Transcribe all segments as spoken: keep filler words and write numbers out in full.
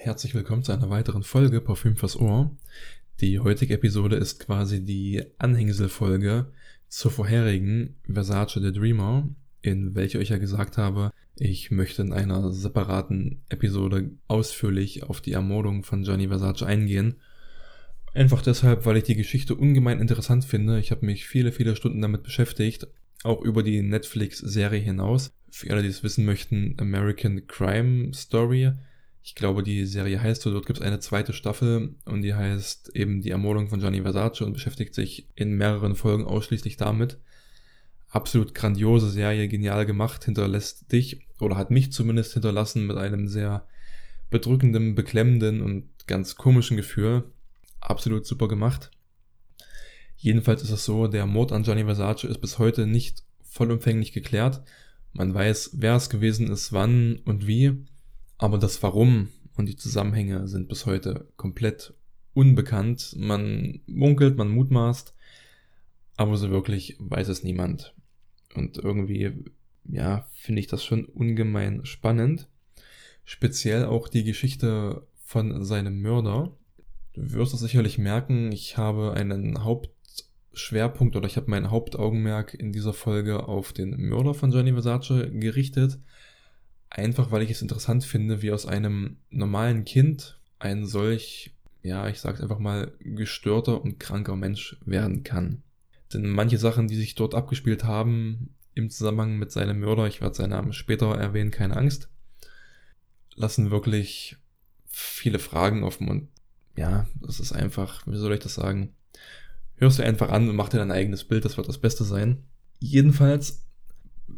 Herzlich willkommen zu einer weiteren Folge Parfüm fürs Ohr. Die heutige Episode ist quasi die Anhängselfolge zur vorherigen Versace the Dreamer, in welcher ich ja gesagt habe, ich möchte in einer separaten Episode ausführlich auf die Ermordung von Gianni Versace eingehen. Einfach deshalb, weil ich die Geschichte ungemein interessant finde. Ich habe mich viele, viele Stunden damit beschäftigt, auch über die Netflix-Serie hinaus. Für alle, die es wissen möchten, American Crime Story. Ich glaube, die Serie heißt so, dort gibt es eine zweite Staffel und die heißt eben die Ermordung von Gianni Versace und beschäftigt sich in mehreren Folgen ausschließlich damit. Absolut grandiose Serie, genial gemacht, hinterlässt dich oder hat mich zumindest hinterlassen mit einem sehr bedrückenden, beklemmenden und ganz komischen Gefühl. Absolut super gemacht. Jedenfalls ist es so, der Mord an Gianni Versace ist bis heute nicht vollumfänglich geklärt. Man weiß, wer es gewesen ist, wann und wie. Aber das Warum und die Zusammenhänge sind bis heute komplett unbekannt. Man munkelt, man mutmaßt, aber so wirklich weiß es niemand. Und irgendwie, ja, finde ich das schon ungemein spannend. Speziell auch die Geschichte von seinem Mörder. Du wirst es sicherlich merken, ich habe einen Hauptschwerpunkt oder ich habe mein Hauptaugenmerk in dieser Folge auf den Mörder von Gianni Versace gerichtet. Einfach, weil ich es interessant finde, wie aus einem normalen Kind ein solch, ja, ich sag's einfach mal, gestörter und kranker Mensch werden kann. Denn manche Sachen, die sich dort abgespielt haben, im Zusammenhang mit seinem Mörder, ich werde seinen Namen später erwähnen, keine Angst, lassen wirklich viele Fragen offen und ja, das ist einfach, wie soll ich das sagen, hörst du einfach an und mach dir dein eigenes Bild, das wird das Beste sein. Jedenfalls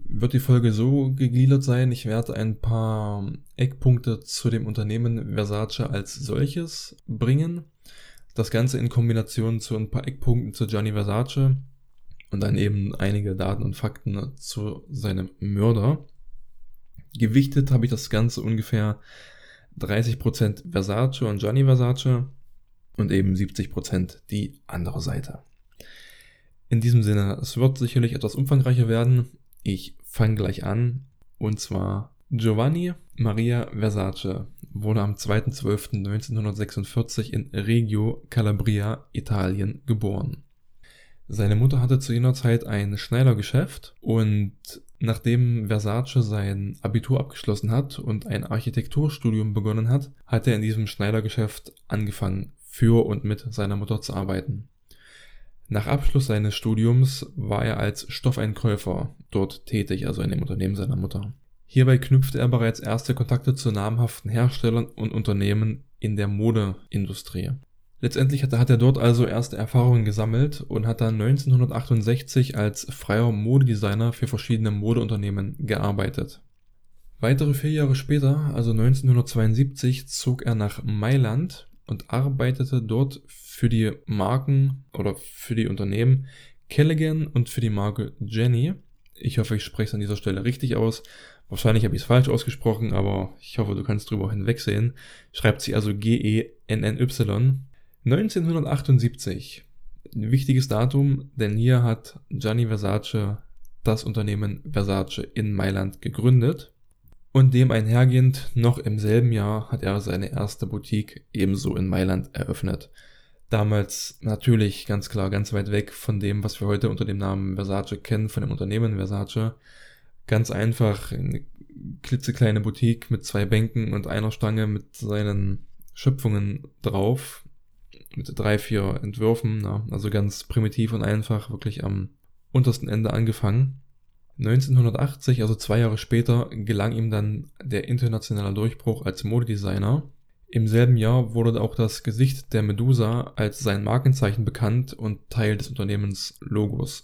wird die Folge so gegliedert sein, ich werde ein paar Eckpunkte zu dem Unternehmen Versace als solches bringen. Das Ganze in Kombination zu ein paar Eckpunkten zu Gianni Versace und dann eben einige Daten und Fakten zu seinem Mörder. Gewichtet habe ich das Ganze ungefähr dreißig Prozent Versace und Gianni Versace und eben siebzig Prozent die andere Seite. In diesem Sinne, es wird sicherlich etwas umfangreicher werden. Ich fange gleich an, und zwar Giovanni Maria Versace wurde am zweiter zwölfter neunzehnhundertsechsundvierzig in Reggio Calabria, Italien, geboren. Seine Mutter hatte zu jener Zeit ein Schneidergeschäft und nachdem Versace sein Abitur abgeschlossen hat und ein Architekturstudium begonnen hat, hat er in diesem Schneidergeschäft angefangen, für und mit seiner Mutter zu arbeiten. Nach Abschluss seines Studiums war er als Stoffeinkäufer dort tätig, also in dem Unternehmen seiner Mutter. Hierbei knüpfte er bereits erste Kontakte zu namhaften Herstellern und Unternehmen in der Modeindustrie. Letztendlich hat, hat er dort also erste Erfahrungen gesammelt und hat dann neunzehnhundertachtundsechzig als freier Modedesigner für verschiedene Modeunternehmen gearbeitet. Weitere vier Jahre später, also neunzehnhundertzweiundsiebzig, zog er nach Mailand und arbeitete dort für die Marken oder für die Unternehmen Callaghan und für die Marke Jenny. Ich hoffe, ich spreche es an dieser Stelle richtig aus. Wahrscheinlich habe ich es falsch ausgesprochen, aber ich hoffe, du kannst drüber hinwegsehen. Schreibt sie also G E N N Y. neunzehnhundertachtundsiebzig. Ein wichtiges Datum, denn hier hat Gianni Versace das Unternehmen Versace in Mailand gegründet. Und dem einhergehend, noch im selben Jahr, hat er seine erste Boutique ebenso in Mailand eröffnet. Damals natürlich ganz klar ganz weit weg von dem, was wir heute unter dem Namen Versace kennen, von dem Unternehmen Versace. Ganz einfach eine klitzekleine Boutique mit zwei Bänken und einer Stange mit seinen Schöpfungen drauf, mit drei, vier Entwürfen, ja, also ganz primitiv und einfach, wirklich am untersten Ende angefangen. neunzehnhundertachtzig, also zwei Jahre später, gelang ihm dann der internationale Durchbruch als Modedesigner. Im selben Jahr wurde auch das Gesicht der Medusa als sein Markenzeichen bekannt und Teil des Unternehmenslogos.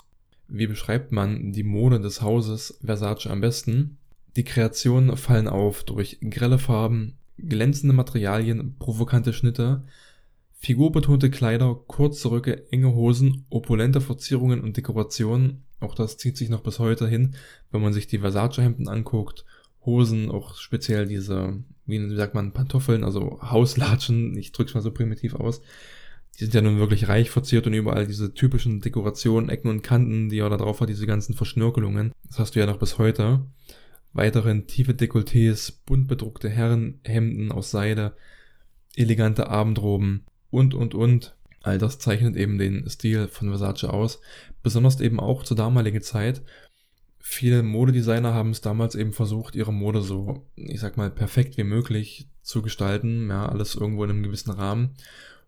Wie beschreibt man die Mode des Hauses Versace am besten? Die Kreationen fallen auf durch grelle Farben, glänzende Materialien, provokante Schnitte, figurbetonte Kleider, kurze Röcke, enge Hosen, opulente Verzierungen und Dekorationen. Auch das zieht sich noch bis heute hin, wenn man sich die Versace-Hemden anguckt, Hosen, auch speziell diese, wie sagt man, Pantoffeln, also Hauslatschen, ich drück's mal so primitiv aus, die sind ja nun wirklich reich verziert und überall diese typischen Dekorationen, Ecken und Kanten, die er da drauf hat, diese ganzen Verschnörkelungen, das hast du ja noch bis heute. Weiterhin tiefe Dekolletés, bunt bedruckte Herrenhemden aus Seide, elegante Abendroben und, und, und. All das zeichnet eben den Stil von Versace aus. Besonders eben auch zur damaligen Zeit. Viele Modedesigner haben es damals eben versucht, ihre Mode so, ich sag mal, perfekt wie möglich zu gestalten. Ja, alles irgendwo in einem gewissen Rahmen.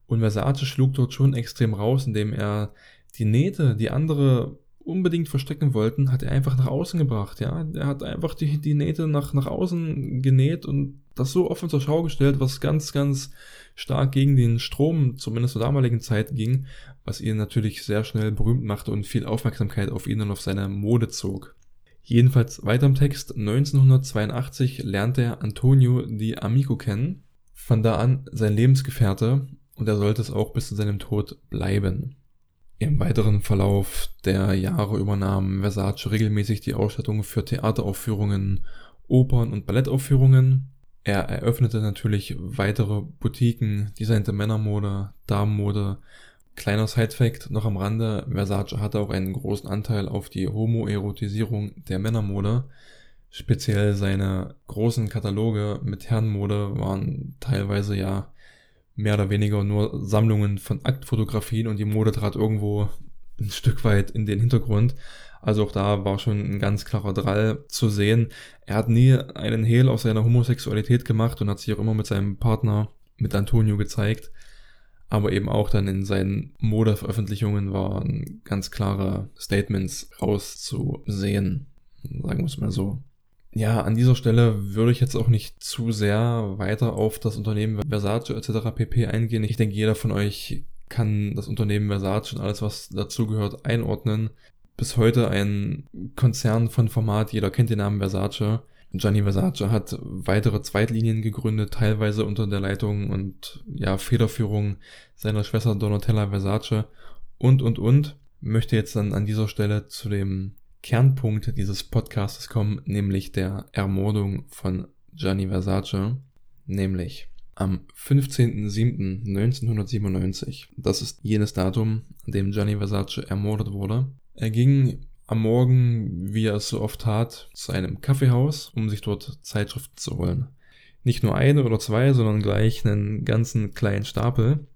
Und Versace schlug dort schon extrem raus, indem er die Nähte, die andere unbedingt verstecken wollten, hat er einfach nach außen gebracht, ja. Er hat einfach die, die Nähte nach, nach außen genäht und das so offen zur Schau gestellt, was ganz, ganz stark gegen den Strom, zumindest zur damaligen Zeit, ging, was ihn natürlich sehr schnell berühmt machte und viel Aufmerksamkeit auf ihn und auf seine Mode zog. Jedenfalls weiter im Text, neunzehnhundertzweiundachtzig lernte er Antonio di Amico kennen, von da an sein Lebensgefährte, und er sollte es auch bis zu seinem Tod bleiben. Im weiteren Verlauf der Jahre übernahm Versace regelmäßig die Ausstattung für Theateraufführungen, Opern- und Ballettaufführungen. Er eröffnete natürlich weitere Boutiquen, designte Männermode, Damenmode. Kleiner Sidefact noch am Rande, Versace hatte auch einen großen Anteil auf die Homoerotisierung der Männermode. Speziell seine großen Kataloge mit Herrenmode waren teilweise ja mehr oder weniger nur Sammlungen von Aktfotografien und die Mode trat irgendwo ein Stück weit in den Hintergrund. Also auch da war schon ein ganz klarer Drall zu sehen. Er hat nie einen Hehl aus seiner Homosexualität gemacht und hat sich auch immer mit seinem Partner, mit Antonio, gezeigt. Aber eben auch dann in seinen Modeveröffentlichungen waren ganz klare Statements rauszusehen. Sagen wir es mal so. Ja, an dieser Stelle würde ich jetzt auch nicht zu sehr weiter auf das Unternehmen Versace et cetera pp. Eingehen. Ich denke, jeder von euch kann das Unternehmen Versace und alles, was dazugehört, einordnen. Bis heute ein Konzern von Format, jeder kennt den Namen Versace. Gianni Versace hat weitere Zweitlinien gegründet, teilweise unter der Leitung und ja Federführung seiner Schwester Donatella Versace und, und, und. Möchte jetzt dann an dieser Stelle zu dem Kernpunkt dieses Podcasts kommen, nämlich der Ermordung von Gianni Versace, nämlich am fünfzehnten siebten neunzehnhundertsiebenundneunzig. Das ist jenes Datum, an dem Gianni Versace ermordet wurde. Er ging am Morgen, wie er es so oft tat, zu einem Kaffeehaus, um sich dort Zeitschriften zu holen. Nicht nur eine oder zwei, sondern gleich einen ganzen kleinen Stapel.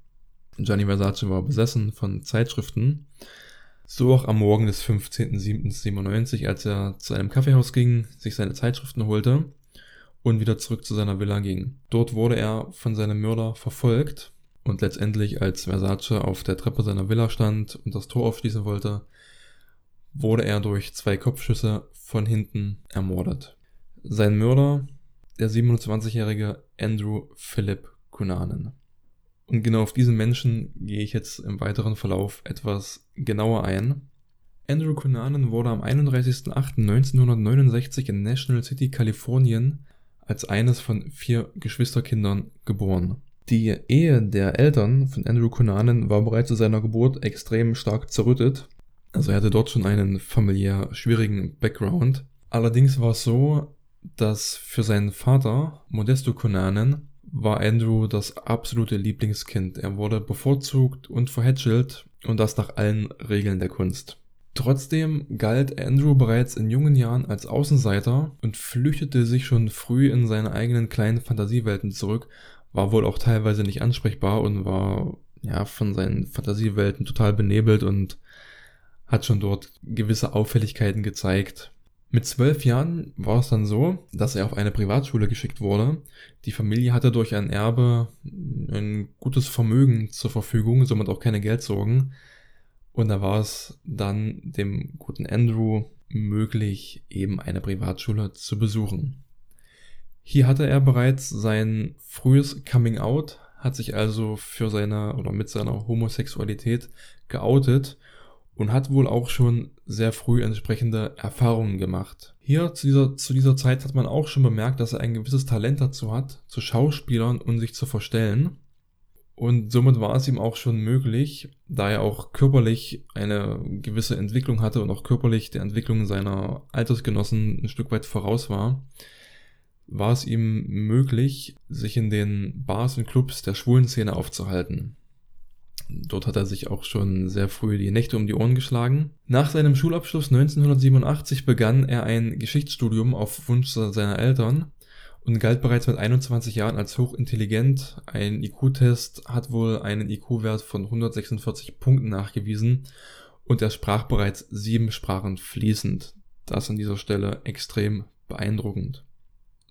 Gianni Versace war besessen von Zeitschriften. So auch am Morgen des fünfzehnten siebten siebenundneunzig, als er zu einem Kaffeehaus ging, sich seine Zeitschriften holte und wieder zurück zu seiner Villa ging. Dort wurde er von seinem Mörder verfolgt und letztendlich, als Versace auf der Treppe seiner Villa stand und das Tor aufschließen wollte, wurde er durch zwei Kopfschüsse von hinten ermordet. Sein Mörder, der siebenundzwanzigjährige Andrew Philip Cunanan. Und genau auf diesen Menschen gehe ich jetzt im weiteren Verlauf etwas genauer ein. Andrew Cunanan wurde am einunddreißigsten achten neunzehnhundertneunundsechzig in National City, Kalifornien, als eines von vier Geschwisterkindern geboren. Die Ehe der Eltern von Andrew Cunanan war bereits zu seiner Geburt extrem stark zerrüttet. Also er hatte dort schon einen familiär schwierigen Background. Allerdings war es so, dass für seinen Vater, Modesto Cunanan, war Andrew das absolute Lieblingskind. Er wurde bevorzugt und verhätschelt und das nach allen Regeln der Kunst. Trotzdem galt Andrew bereits in jungen Jahren als Außenseiter und flüchtete sich schon früh in seine eigenen kleinen Fantasiewelten zurück, war wohl auch teilweise nicht ansprechbar und war ja von seinen Fantasiewelten total benebelt und hat schon dort gewisse Auffälligkeiten gezeigt. Mit zwölf Jahren war es dann so, dass er auf eine Privatschule geschickt wurde. Die Familie hatte durch ein Erbe ein gutes Vermögen zur Verfügung, somit auch keine Geldsorgen. Und da war es dann dem guten Andrew möglich, eben eine Privatschule zu besuchen. Hier hatte er bereits sein frühes Coming Out, hat sich also für seine oder mit seiner Homosexualität geoutet und hat wohl auch schon sehr früh entsprechende Erfahrungen gemacht. Hier zu dieser, zu dieser Zeit hat man auch schon bemerkt, dass er ein gewisses Talent dazu hat, zu Schauspielern und sich zu verstellen. Und somit war es ihm auch schon möglich, da er auch körperlich eine gewisse Entwicklung hatte und auch körperlich der Entwicklung seiner Altersgenossen ein Stück weit voraus war, war es ihm möglich, sich in den Bars und Clubs der schwulen Szene aufzuhalten. Dort hat er sich auch schon sehr früh die Nächte um die Ohren geschlagen. Nach seinem Schulabschluss neunzehnhundertsiebenundachtzig begann er ein Geschichtsstudium auf Wunsch seiner Eltern und galt bereits mit einundzwanzig Jahren als hochintelligent. Ein I Q-Test hat wohl einen I Q-Wert von hundertsechsundvierzig Punkten nachgewiesen und er sprach bereits sieben Sprachen fließend. Das an dieser Stelle extrem beeindruckend.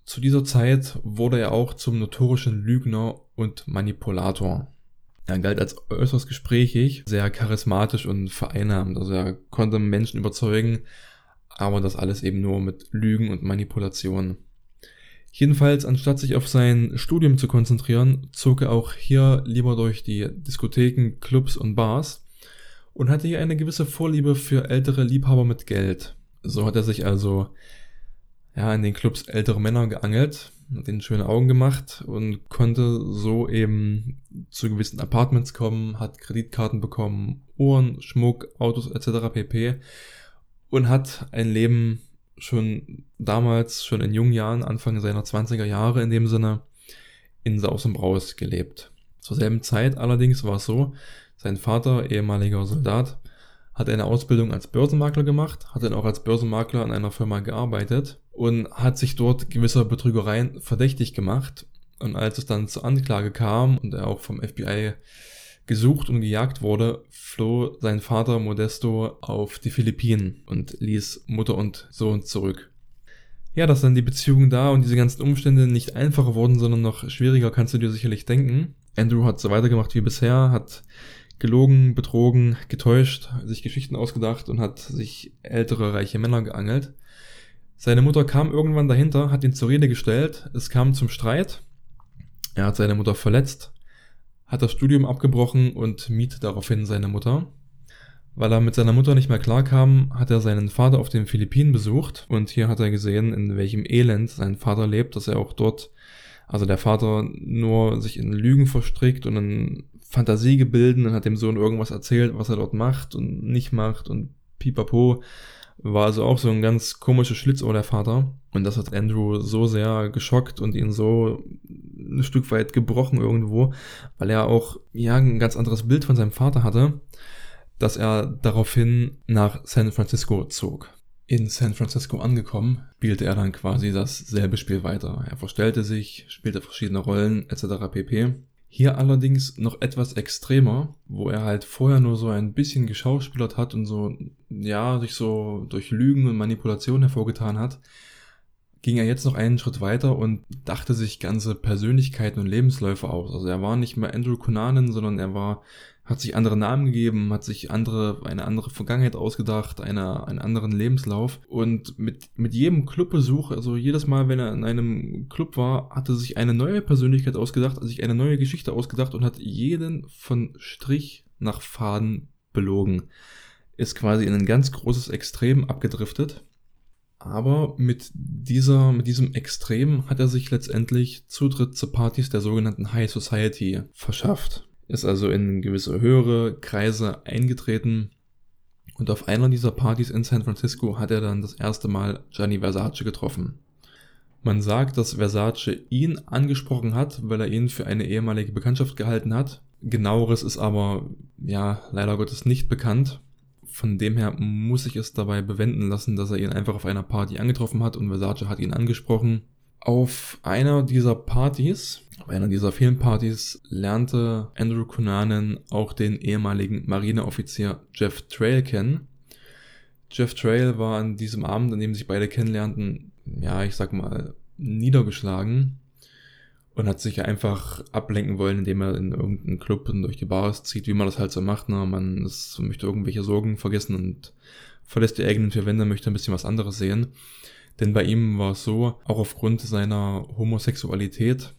Zu dieser Zeit wurde er auch zum notorischen Lügner und Manipulator. Er galt als äußerst gesprächig, sehr charismatisch und vereinnahmend. Also er konnte Menschen überzeugen, aber das alles eben nur mit Lügen und Manipulationen. Jedenfalls, anstatt sich auf sein Studium zu konzentrieren, zog er auch hier lieber durch die Diskotheken, Clubs und Bars und hatte hier eine gewisse Vorliebe für ältere Liebhaber mit Geld. So hat er sich also ja in den Clubs ältere Männer geangelt, hat ihnen schöne Augen gemacht und konnte so eben zu gewissen Apartments kommen, hat Kreditkarten bekommen, Uhren, Schmuck, Autos et cetera pp. Und hat ein Leben schon damals, schon in jungen Jahren, Anfang seiner zwanziger Jahre in dem Sinne, in Saus und Braus gelebt. Zur selben Zeit allerdings war es so, sein Vater, ehemaliger Soldat, hat eine Ausbildung als Börsenmakler gemacht, hat dann auch als Börsenmakler in einer Firma gearbeitet und hat sich dort gewisser Betrügereien verdächtig gemacht. Und als es dann zur Anklage kam und er auch vom F B I gesucht und gejagt wurde, floh sein Vater Modesto auf die Philippinen und ließ Mutter und Sohn zurück. Ja, dass dann die Beziehungen da und diese ganzen Umstände nicht einfacher wurden, sondern noch schwieriger, kannst du dir sicherlich denken. Andrew hat so weitergemacht wie bisher, hat gelogen, betrogen, getäuscht, sich Geschichten ausgedacht und hat sich ältere, reiche Männer geangelt. Seine Mutter kam irgendwann dahinter, hat ihn zur Rede gestellt, es kam zum Streit, er hat seine Mutter verletzt, hat das Studium abgebrochen und mied daraufhin seine Mutter. Weil er mit seiner Mutter nicht mehr klarkam, hat er seinen Vater auf den Philippinen besucht und hier hat er gesehen, in welchem Elend sein Vater lebt, dass er auch dort, also der Vater, nur sich in Lügen verstrickt und in Fantasiegebilden und hat dem Sohn irgendwas erzählt, was er dort macht und nicht macht und pipapo. War also auch so ein ganz komisches Schlitzohr, der Vater. Und das hat Andrew so sehr geschockt und ihn so ein Stück weit gebrochen irgendwo, weil er auch ja ein ganz anderes Bild von seinem Vater hatte, dass er daraufhin nach San Francisco zog. In San Francisco angekommen, spielte er dann quasi dasselbe Spiel weiter. Er verstellte sich, spielte verschiedene Rollen et cetera pp. Hier allerdings noch etwas extremer, wo er halt vorher nur so ein bisschen geschauspielert hat und so, ja, sich so durch Lügen und Manipulation hervorgetan hat, ging er jetzt noch einen Schritt weiter und dachte sich ganze Persönlichkeiten und Lebensläufe aus. Also er war nicht mehr Andrew Cunanan, sondern er war, hat sich andere Namen gegeben, hat sich andere, eine andere Vergangenheit ausgedacht, eine, einen anderen Lebenslauf. Und mit, mit jedem Clubbesuch, also jedes Mal, wenn er in einem Club war, hatte sich eine neue Persönlichkeit ausgedacht, hat sich eine neue Geschichte ausgedacht und hat jeden von Strich nach Faden belogen. Ist quasi in ein ganz großes Extrem abgedriftet. Aber mit dieser, mit diesem Extrem hat er sich letztendlich Zutritt zu Partys der sogenannten High Society verschafft. Ist also in gewisse höhere Kreise eingetreten und auf einer dieser Partys in San Francisco hat er dann das erste Mal Gianni Versace getroffen. Man sagt, dass Versace ihn angesprochen hat, weil er ihn für eine ehemalige Bekanntschaft gehalten hat. Genaueres ist aber, ja, leider Gottes nicht bekannt. Von dem her muss ich es dabei bewenden lassen, dass er ihn einfach auf einer Party angetroffen hat und Versace hat ihn angesprochen. Auf einer dieser Partys, auf einer dieser vielen Partys, lernte Andrew Cunanan auch den ehemaligen Marineoffizier Jeff Trail kennen. Jeff Trail war an diesem Abend, an dem sich beide kennenlernten, ja, ich sag mal, niedergeschlagen und hat sich einfach ablenken wollen, indem er in irgendeinen Club und durch die Bars zieht, wie man das halt so macht, ne? Man ist, möchte irgendwelche Sorgen vergessen und verlässt die eigenen vier Wände, möchte ein bisschen was anderes sehen. Denn bei ihm war es so, auch aufgrund seiner Homosexualität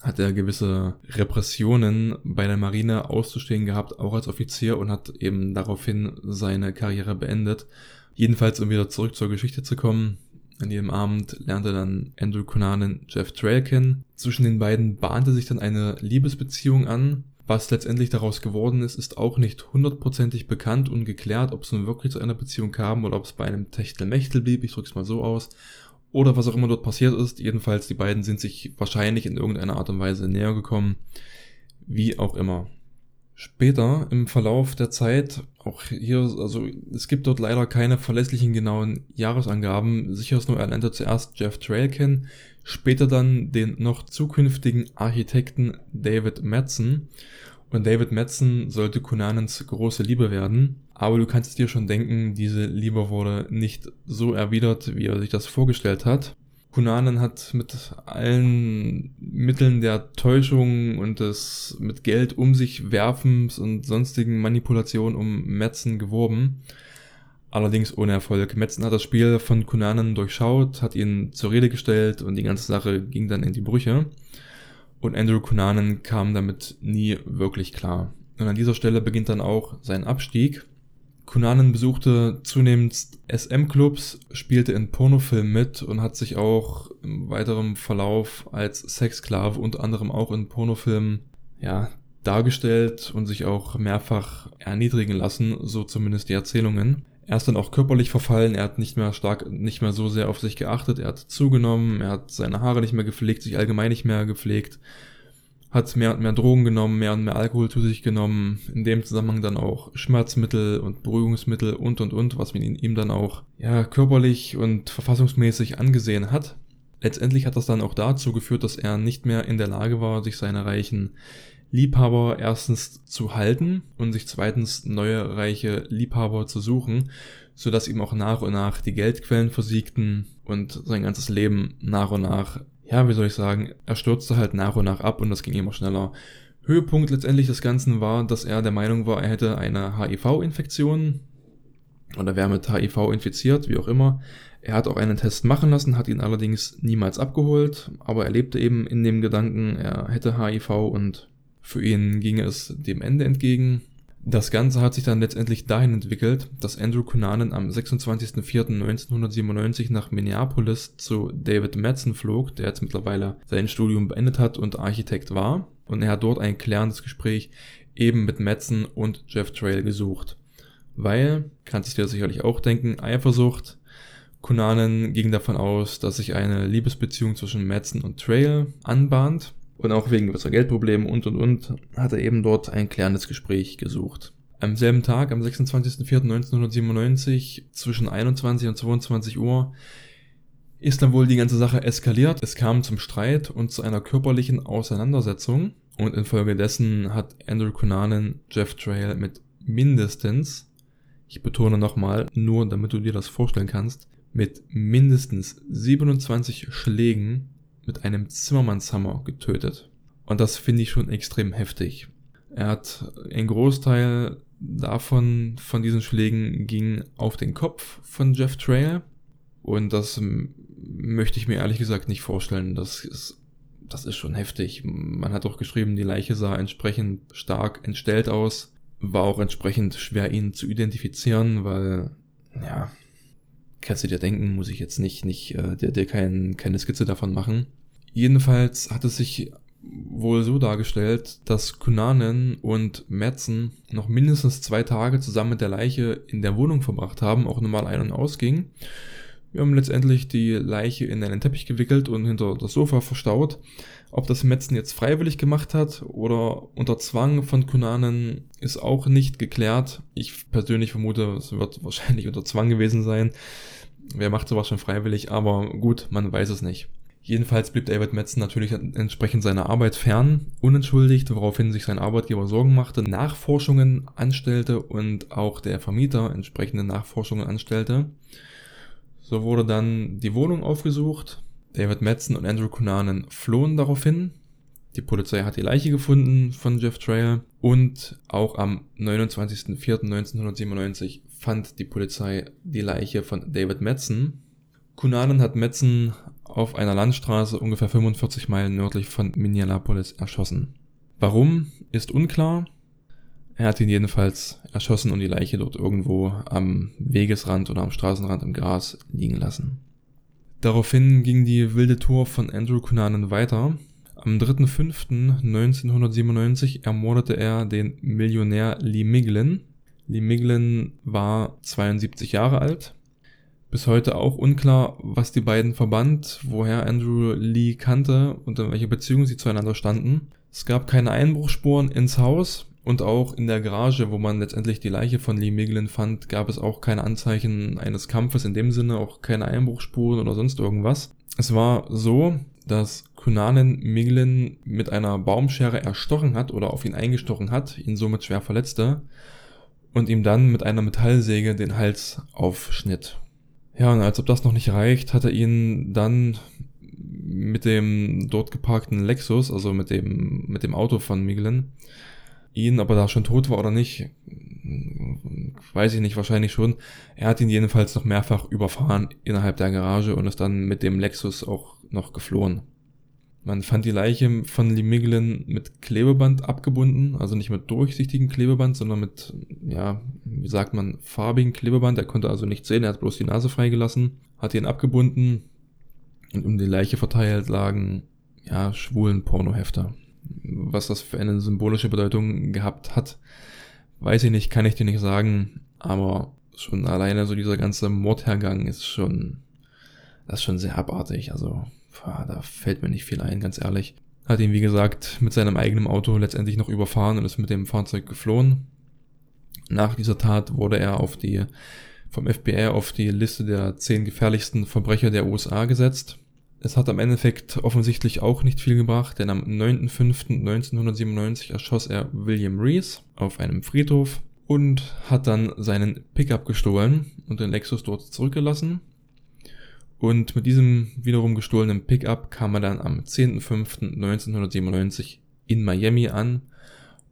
hat er gewisse Repressionen bei der Marine auszustehen gehabt, auch als Offizier, und hat eben daraufhin seine Karriere beendet. Jedenfalls, um wieder zurück zur Geschichte zu kommen, an jedem Abend lernte dann Andrew Cunanan Jeff Trail kennen. Zwischen den beiden bahnte sich dann eine Liebesbeziehung an. Was letztendlich daraus geworden ist, ist auch nicht hundertprozentig bekannt und geklärt, ob es nun wirklich zu einer Beziehung kam oder ob es bei einem Techtelmechtel blieb, ich drücke es mal so aus, oder was auch immer dort passiert ist. Jedenfalls, die beiden sind sich wahrscheinlich in irgendeiner Art und Weise näher gekommen, wie auch immer. Später im Verlauf der Zeit, auch hier, also es gibt dort leider keine verlässlichen genauen Jahresangaben, sicher ist nur, er lernte zuerst Jeff Trail kennen, später dann den noch zukünftigen Architekten David Madsen. Und David Madsen sollte Cunanans große Liebe werden, aber du kannst es dir schon denken, diese Liebe wurde nicht so erwidert, wie er sich das vorgestellt hat. Cunanan hat mit allen Mitteln der Täuschung und des mit Geld um sich Werfens und sonstigen Manipulationen um Madsen geworben. Allerdings ohne Erfolg. Madsen hat das Spiel von Cunanan durchschaut, hat ihn zur Rede gestellt und die ganze Sache ging dann in die Brüche. Und Andrew Cunanan kam damit nie wirklich klar. Und an dieser Stelle beginnt dann auch sein Abstieg. Cunanan besuchte zunehmend S M-Clubs, spielte in Pornofilmen mit und hat sich auch im weiteren Verlauf als Sexsklave unter anderem auch in Pornofilmen ja, dargestellt und sich auch mehrfach erniedrigen lassen, so zumindest die Erzählungen. Er ist dann auch körperlich verfallen, er hat nicht mehr stark, nicht mehr so sehr auf sich geachtet, er hat zugenommen, er hat seine Haare nicht mehr gepflegt, sich allgemein nicht mehr gepflegt, hat mehr und mehr Drogen genommen, mehr und mehr Alkohol zu sich genommen, in dem Zusammenhang dann auch Schmerzmittel und Beruhigungsmittel und und und, was man ihm dann auch ja körperlich und verfassungsmäßig angesehen hat. Letztendlich hat das dann auch dazu geführt, dass er nicht mehr in der Lage war, sich seine reichen Liebhaber erstens zu halten und sich zweitens neue reiche Liebhaber zu suchen, sodass ihm auch nach und nach die Geldquellen versiegten und sein ganzes Leben nach und nach, ja, wie soll ich sagen, er stürzte halt nach und nach ab und das ging immer schneller. Höhepunkt letztendlich des Ganzen war, dass er der Meinung war, er hätte eine H I V-Infektion oder wäre mit H I V infiziert, wie auch immer. Er hat auch einen Test machen lassen, hat ihn allerdings niemals abgeholt, aber er lebte eben in dem Gedanken, er hätte H I V und für ihn ging es dem Ende entgegen. Das Ganze hat sich dann letztendlich dahin entwickelt, dass Andrew Cunanan am sechsundzwanzigsten vierten neunzehnhundertsiebenundneunzig nach Minneapolis zu David Madsen flog, der jetzt mittlerweile sein Studium beendet hat und Architekt war. Und er hat dort ein klärendes Gespräch eben mit Madsen und Jeff Trail gesucht. Weil, kannst du dir sicherlich auch denken, Eifersucht. Cunanan ging davon aus, dass sich eine Liebesbeziehung zwischen Madsen und Trail anbahnt. Und auch wegen gewisser Geldproblemen und und und hat er eben dort ein klärendes Gespräch gesucht. Am selben Tag, am sechsundzwanzigsten vierten neunzehnhundertsiebenundneunzig, zwischen einundzwanzig und zweiundzwanzig Uhr, ist dann wohl die ganze Sache eskaliert. Es kam zum Streit und zu einer körperlichen Auseinandersetzung. Und infolgedessen hat Andrew Cunanan Jeff Trail mit mindestens, ich betone nochmal, nur damit du dir das vorstellen kannst, mit mindestens siebenundzwanzig Schlägen mit einem Zimmermannshammer getötet. Und das finde ich schon extrem heftig. Er hat einen Großteil davon, von diesen Schlägen, ging auf den Kopf von Jeff Trail. Und das m- möchte ich mir ehrlich gesagt nicht vorstellen. Das ist, das ist schon heftig. Man hat auch geschrieben, die Leiche sah entsprechend stark entstellt aus. War auch entsprechend schwer, ihn zu identifizieren, weil, ja, kannst du dir denken, muss ich jetzt nicht, nicht äh, dir, dir kein, keine Skizze davon machen. Jedenfalls hat es sich wohl so dargestellt, dass Cunanan und Madsen noch mindestens zwei Tage zusammen mit der Leiche in der Wohnung verbracht haben, auch normal ein- und ausging. Wir haben letztendlich die Leiche in einen Teppich gewickelt und hinter das Sofa verstaut. Ob das Madsen jetzt freiwillig gemacht hat oder unter Zwang von Cunanan ist auch nicht geklärt. Ich persönlich vermute, es wird wahrscheinlich unter Zwang gewesen sein. Wer macht sowas schon freiwillig? Aber gut, man weiß es nicht. Jedenfalls blieb David Madsen natürlich entsprechend seiner Arbeit fern, unentschuldigt, woraufhin sich sein Arbeitgeber Sorgen machte, Nachforschungen anstellte und auch der Vermieter entsprechende Nachforschungen anstellte. So wurde dann die Wohnung aufgesucht. David Madsen und Andrew Cunanan flohen daraufhin. Die Polizei hat die Leiche gefunden von Jeff Trail. Und auch am neunundzwanzigsten vierten neunzehnhundertsiebenundneunzig fand die Polizei die Leiche von David Madsen. Cunanan hat Madsen auf einer Landstraße ungefähr fünfundvierzig Meilen nördlich von Minneapolis erschossen. Warum, ist unklar. Er hat ihn jedenfalls erschossen und die Leiche dort irgendwo am Wegesrand oder am Straßenrand im Gras liegen lassen. Daraufhin ging die wilde Tour von Andrew Cunanan weiter. Am dritten fünften neunzehnhundertsiebenundneunzig ermordete er den Millionär Lee Miglin. Lee Miglin war zweiundsiebzig Jahre alt. Bis heute auch unklar, was die beiden verband, woher Andrew Lee kannte und in welcher Beziehung sie zueinander standen. Es gab keine Einbruchsspuren ins Haus. Und auch in der Garage, wo man letztendlich die Leiche von Lee Miglin fand, gab es auch keine Anzeichen eines Kampfes in dem Sinne, auch keine Einbruchsspuren oder sonst irgendwas. Es war so, dass Cunanan Miglin mit einer Baumschere erstochen hat oder auf ihn eingestochen hat, ihn somit schwer verletzte und ihm dann mit einer Metallsäge den Hals aufschnitt. Ja, und als ob das noch nicht reicht, hat er ihn dann mit dem dort geparkten Lexus, also mit dem mit dem Auto von Miglin, ihn, ob er da schon tot war oder nicht, weiß ich nicht, wahrscheinlich schon. Er hat ihn jedenfalls noch mehrfach überfahren innerhalb der Garage und ist dann mit dem Lexus auch noch geflohen. Man fand die Leiche von Lee Miglin mit Klebeband abgebunden, also nicht mit durchsichtigem Klebeband, sondern mit, ja, wie sagt man, farbigem Klebeband. Er konnte also nicht sehen, er hat bloß die Nase freigelassen, hat ihn abgebunden und um die Leiche verteilt lagen, ja, schwulen Pornohefter. Was das für eine symbolische Bedeutung gehabt hat, weiß ich nicht, kann ich dir nicht sagen, aber schon alleine so dieser ganze Mordhergang ist schon, das ist schon sehr abartig, also da fällt mir nicht viel ein, ganz ehrlich. Hat ihn, wie gesagt, mit seinem eigenen Auto letztendlich noch überfahren und ist mit dem Fahrzeug geflohen. Nach dieser Tat wurde er auf die, vom F B I auf die Liste der zehn gefährlichsten Verbrecher der U S A gesetzt. Es hat am Endeffekt offensichtlich auch nicht viel gebracht, denn am neunten fünften neunzehnhundertsiebenundneunzig erschoss er William Reese auf einem Friedhof und hat dann seinen Pickup gestohlen und den Lexus dort zurückgelassen. Und mit diesem wiederum gestohlenen Pickup kam er dann am zehnten fünften neunzehnhundertsiebenundneunzig in Miami an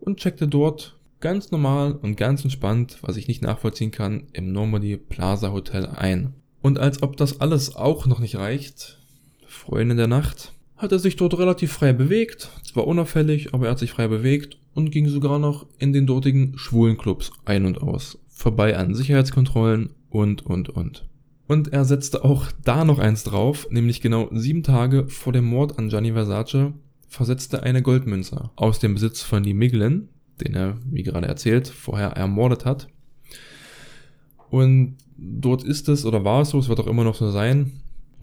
und checkte dort ganz normal und ganz entspannt, was ich nicht nachvollziehen kann, im Normandy Plaza Hotel ein. Und als ob das alles auch noch nicht reicht, Freundin der Nacht, hat er sich dort relativ frei bewegt, zwar unauffällig, aber er hat sich frei bewegt und ging sogar noch in den dortigen Schwulenclubs ein und aus, vorbei an Sicherheitskontrollen und und und. Und er setzte auch da noch eins drauf, nämlich genau sieben Tage vor dem Mord an Gianni Versace versetzte eine Goldmünze aus dem Besitz von Lee Miglin, den er, wie gerade erzählt, vorher ermordet hat. Und dort ist es, oder war es so, es wird auch immer noch so sein,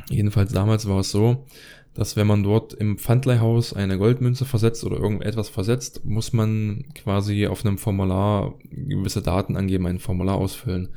jedenfalls damals war es so, dass wenn man dort im Pfandleihhaus eine Goldmünze versetzt oder irgendetwas versetzt, muss man quasi auf einem Formular gewisse Daten angeben, ein Formular ausfüllen,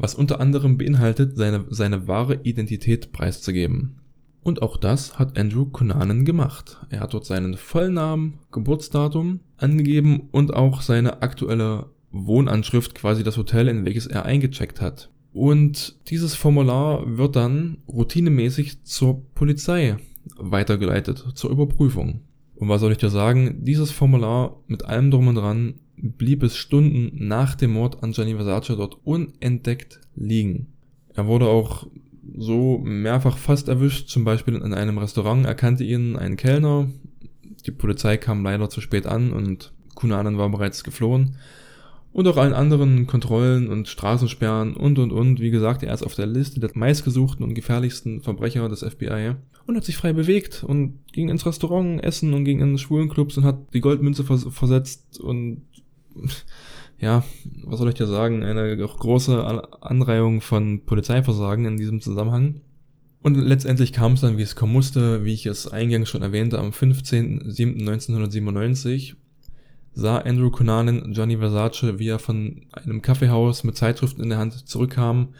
was unter anderem beinhaltet, seine, seine wahre Identität preiszugeben. Und auch das hat Andrew Cunanan gemacht. Er hat dort seinen Vollnamen, Geburtsdatum angegeben und auch seine aktuelle Wohnanschrift, quasi das Hotel, in welches er eingecheckt hat. Und dieses Formular wird dann routinemäßig zur Polizei weitergeleitet, zur Überprüfung. Und was soll ich dir sagen? Dieses Formular mit allem drum und dran blieb es Stunden nach dem Mord an Gianni Versace dort unentdeckt liegen. Er wurde auch so mehrfach fast erwischt, zum Beispiel in einem Restaurant erkannte ihn ein Kellner. Die Polizei kam leider zu spät an und Cunanan war bereits geflohen. Und auch allen anderen Kontrollen und Straßensperren und und und. Wie gesagt, er ist auf der Liste der meistgesuchten und gefährlichsten Verbrecher des F B I und hat sich frei bewegt und ging ins Restaurant essen und ging in Schwulenclubs und hat die Goldmünze vers- versetzt und ja, was soll ich dir sagen, eine große Anreihung von Polizeiversagen in diesem Zusammenhang. Und letztendlich kam es dann, wie es kommen musste, wie ich es eingangs schon erwähnte, am fünfzehnten siebten neunzehnhundertsiebenundneunzig sah Andrew Cunanan Gianni Versace, wie er von einem Kaffeehaus mit Zeitschriften in der Hand zurückkam.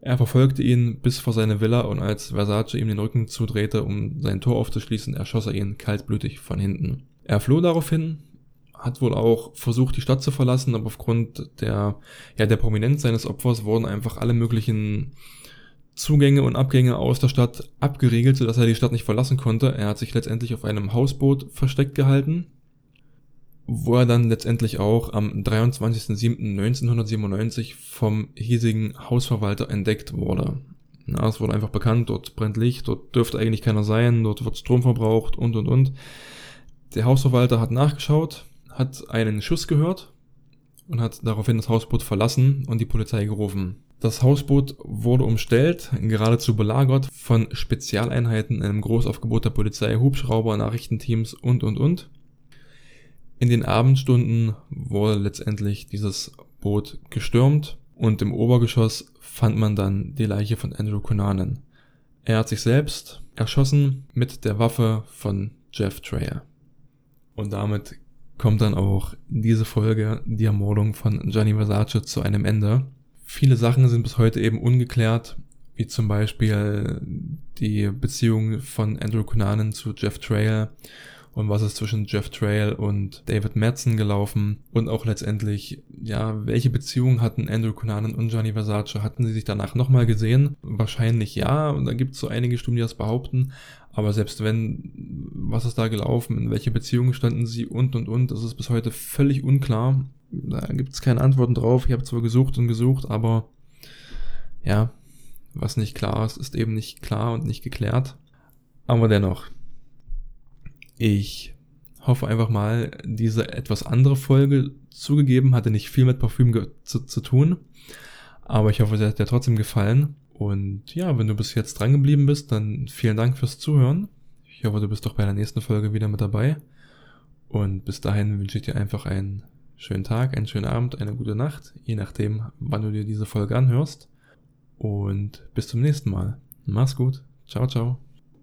Er verfolgte ihn bis vor seine Villa und als Versace ihm den Rücken zudrehte, um sein Tor aufzuschließen, erschoss er ihn kaltblütig von hinten. Er floh daraufhin, hat wohl auch versucht, die Stadt zu verlassen, aber aufgrund der, ja, der Prominenz seines Opfers wurden einfach alle möglichen Zugänge und Abgänge aus der Stadt abgeriegelt, sodass er die Stadt nicht verlassen konnte. Er hat sich letztendlich auf einem Hausboot versteckt gehalten, wo er dann letztendlich auch am dreiundzwanzigsten siebten neunzehnhundertsiebenundneunzig vom hiesigen Hausverwalter entdeckt wurde. Na, es wurde einfach bekannt, dort brennt Licht, dort dürfte eigentlich keiner sein, dort wird Strom verbraucht und und und. Der Hausverwalter hat nachgeschaut, hat einen Schuss gehört und hat daraufhin das Hausboot verlassen und die Polizei gerufen. Das Hausboot wurde umstellt, geradezu belagert von Spezialeinheiten, einem Großaufgebot der Polizei, Hubschrauber, Nachrichtenteams und und und. In den Abendstunden wurde letztendlich dieses Boot gestürmt und im Obergeschoss fand man dann die Leiche von Andrew Cunanan. Er hat sich selbst erschossen mit der Waffe von Jeff Trail. Und damit kommt dann auch diese Folge, die Ermordung von Gianni Versace, zu einem Ende. Viele Sachen sind bis heute eben ungeklärt, wie zum Beispiel die Beziehung von Andrew Cunanan zu Jeff Trail und was ist zwischen Jeff Trail und David Madsen gelaufen und auch letztendlich, ja, welche Beziehung hatten Andrew Cunanan und Gianni Versace? Hatten sie sich danach nochmal gesehen? Wahrscheinlich ja, und da gibt es so einige Studien, die das behaupten, aber selbst wenn, was ist da gelaufen, in welche Beziehung standen sie und und und, das ist bis heute völlig unklar, da gibt es keine Antworten drauf, ich habe zwar gesucht und gesucht, aber ja, was nicht klar ist, ist eben nicht klar und nicht geklärt, aber dennoch. Ich hoffe einfach mal, diese etwas andere Folge, zugegeben, hatte nicht viel mit Parfüm ge- zu, zu tun, aber ich hoffe, sie hat dir trotzdem gefallen. Und ja, wenn du bis jetzt dran geblieben bist, dann vielen Dank fürs Zuhören. Ich hoffe, du bist doch bei der nächsten Folge wieder mit dabei. Und bis dahin wünsche ich dir einfach einen schönen Tag, einen schönen Abend, eine gute Nacht, je nachdem, wann du dir diese Folge anhörst. Und bis zum nächsten Mal. Mach's gut. Ciao, ciao.